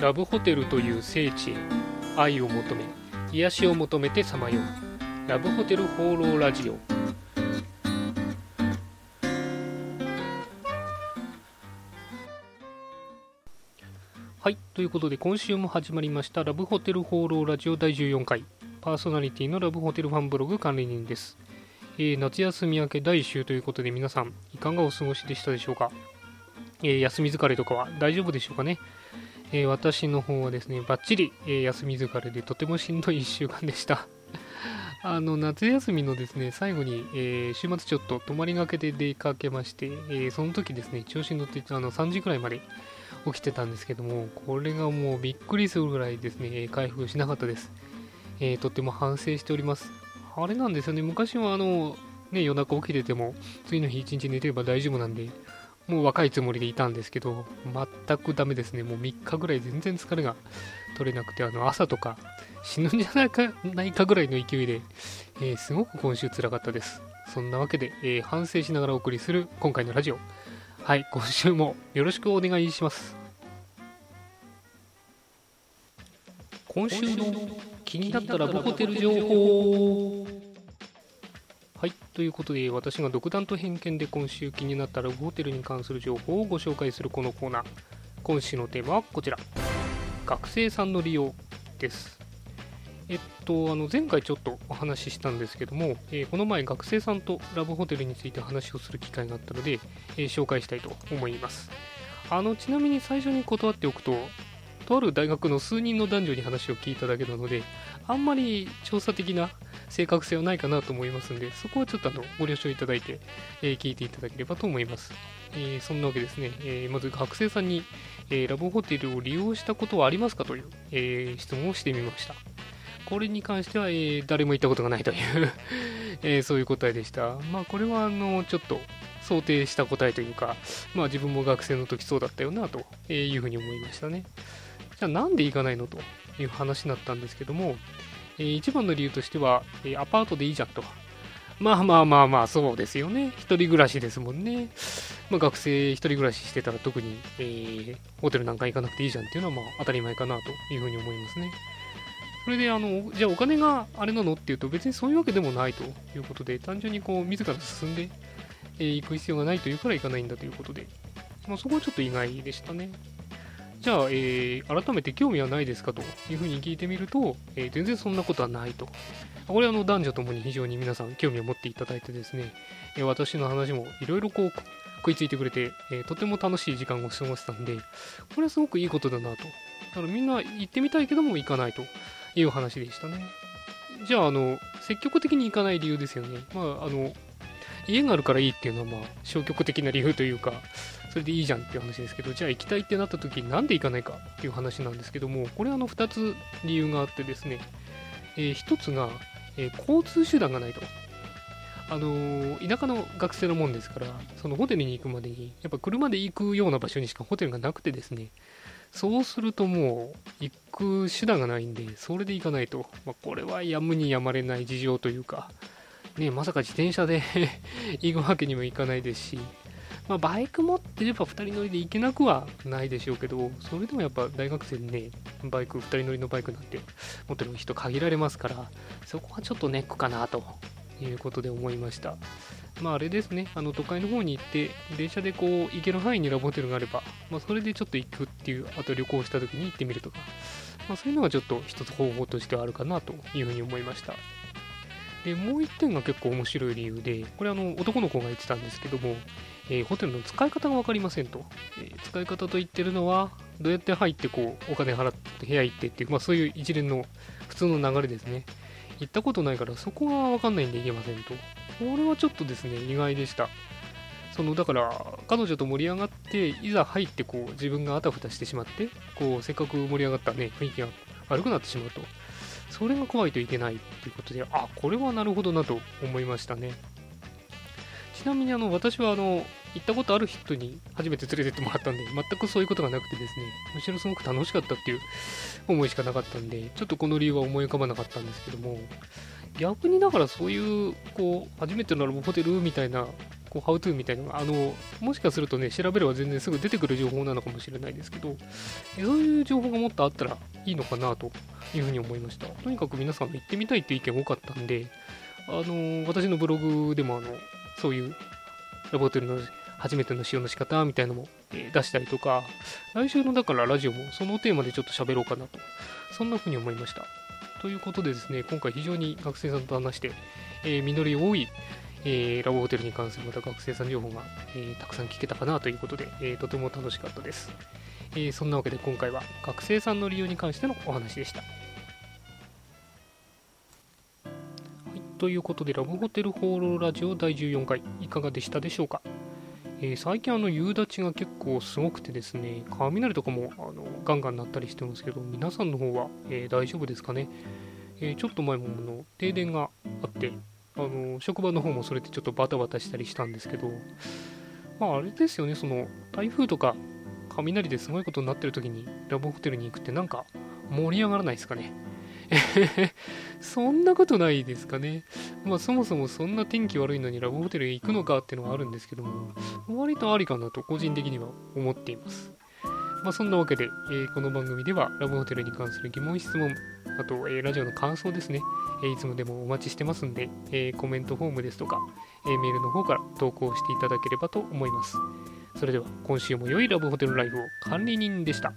ラブホテルという聖地へ愛を求め癒しを求めてさまようラブホテル放浪ラジオ。はい、ということで今週も始まりましたラブホテル放浪ラジオ第14回パーソナリティのラブホテルファンブログ管理人です。夏休み明け第1週ということで皆さんいかがお過ごしでしたでしょうか。休み疲れとかは大丈夫でしょうかね。私の方はですねバッチリ、休み疲れでとてもしんどい1週間でした夏休みのですね最後に、週末ちょっと泊まりがけで出かけまして、その時ですね調子に乗って3時くらいまで起きてたんですけども、これがもうびっくりするぐらいですね回復しなかったです。とっても反省しております。あれなんですよね、昔は夜中起きてても次の日一日寝てれば大丈夫なんでもう若いつもりでいたんですけど、全くダメですね。もう3日ぐらい全然疲れが取れなくて、朝とか死ぬんじゃないかぐらいの勢いで、すごく今週辛かったです。そんなわけで、反省しながらお送りする今回のラジオ。はい、今週もよろしくお願いします。今週の気になったラブホテル情報。はい、ということで私が独断と偏見で今週気になったラブホテルに関する情報をご紹介するこのコーナー。今週のテーマはこちら、学生さんの利用です。前回ちょっとお話ししたんですけども、この前学生さんとラブホテルについて話をする機会があったので、紹介したいと思います。ちなみに最初に断っておくと、とある大学の数人の男女に話を聞いただけなのであんまり調査的な正確性はないかなと思いますので、そこはちょっとご了承いただいて、聞いていただければと思います。そんなわけですね、まず学生さんに、ラブホテルを利用したことはありますかという、質問をしてみました。これに関しては、誰も行ったことがないという、そういう答えでした。まあこれはちょっと想定した答えというか、まあ自分も学生の時そうだったよなというふうに思いましたね。じゃあなんで行かないのという話になったんですけども、一番の理由としては、アパートでいいじゃんと。まあそうですよね、一人暮らしですもんね。学生一人暮らししてたら特に、ホテルなんか行かなくていいじゃんっていうのはまあ当たり前かなというふうに思いますね。それでじゃあお金があれなのっていうと別にそういうわけでもないということで、単純に自ら進んでいく必要がないというから行かないんだということで、そこはちょっと意外でしたね。じゃあ、改めて興味はないですかというふうに聞いてみると、全然そんなことはないと。これ男女ともに非常に皆さん興味を持っていただいてですね、私の話もいろいろ食いついてくれて、とても楽しい時間を過ごせたんで、これはすごくいいことだなと。だからみんな行ってみたいけども行かないという話でしたね。じゃあ、積極的に行かない理由ですよね。家があるからいいっていうのは消極的な理由というか、それでいいじゃんっていう話ですけど、じゃあ行きたいってなった時になんで行かないかっていう話なんですけども、これ2つ理由があってですね、1つが、交通手段がないと。田舎の学生のもんですから、そのホテルに行くまでにやっぱ車で行くような場所にしかホテルがなくてですね、そうするともう行く手段がないんで、それで行かないと、これはやむにやまれない事情というかね、まさか自転車で行くわけにもいかないですし、バイク持ってれば2人乗りで行けなくはないでしょうけど、それでもやっぱ大学生にね、2人乗りのバイクなんて持ってる人限られますから、そこはちょっとネックかなということで思いました。あれですね、都会の方に行って電車で行ける範囲にラブホテルがあれば、それでちょっと行くっていう、あと旅行した時に行ってみるとか、そういうのがちょっと一つ方法としてはあるかなというふうに思いました。でもう一点が結構面白い理由で、これ男の子が言ってたんですけども、ホテルの使い方が分かりませんと。使い方と言ってるのは、どうやって入ってお金払って部屋行ってっていう、そういう一連の普通の流れですね。行ったことないからそこが分かんないんで行けませんと。これはちょっとですね意外でした。だから彼女と盛り上がっていざ入って自分があたふたしてしまってせっかく盛り上がったね雰囲気が悪くなってしまうと、それが怖いといけないということで、これはなるほどなと思いましたね。ちなみに私は行ったことある人に初めて連れてってもらったんで、全くそういうことがなくてですね、むしろすごく楽しかったっていう思いしかなかったんで、ちょっとこの理由は思い浮かばなかったんですけども、逆にだからそういう初めてのラブホテルみたいなこうハウトゥーみたいなのがもしかするとね、調べれば全然すぐ出てくる情報なのかもしれないですけど、そういう情報がもっとあったらいいのかなというふうに思いました。とにかく皆さん行ってみたいっていう意見多かったんで、私のブログでもそういうラボラトリの初めての使用の仕方みたいなのも出したりとか、来週のだからラジオもそのテーマでちょっと喋ろうかなと、そんなふうに思いました。ということでですね、今回非常に学生さんと話して、実り多い、ラボホテルに関するまた学生さん情報が、たくさん聞けたかなということで、とても楽しかったです。そんなわけで今回は学生さんの利用に関してのお話でした。はい、ということでラボホテル放浪ラジオ第14回いかがでしたでしょうか。最近夕立が結構すごくてですね、雷とかもガンガン鳴ったりしてますけど、皆さんの方は、大丈夫ですかね。ちょっと前も停電があって職場の方もそれでちょっとバタバタしたりしたんですけど、まああれですよね、その台風とか雷ですごいことになってる時にラブホテルに行くってなんか盛り上がらないですかね。そんなことないですかね。まあそもそもそんな天気悪いのにラブホテルへ行くのかっていうのはあるんですけども、割とありかなと個人的には思っています。まあそんなわけで、この番組ではラブホテルに関する疑問質問、あと、ラジオの感想ですね、いつもでもお待ちしてますんで、コメントフォームですとか、メールの方から投稿していただければと思います。それでは今週も良いラブホテルライフを。管理人でした。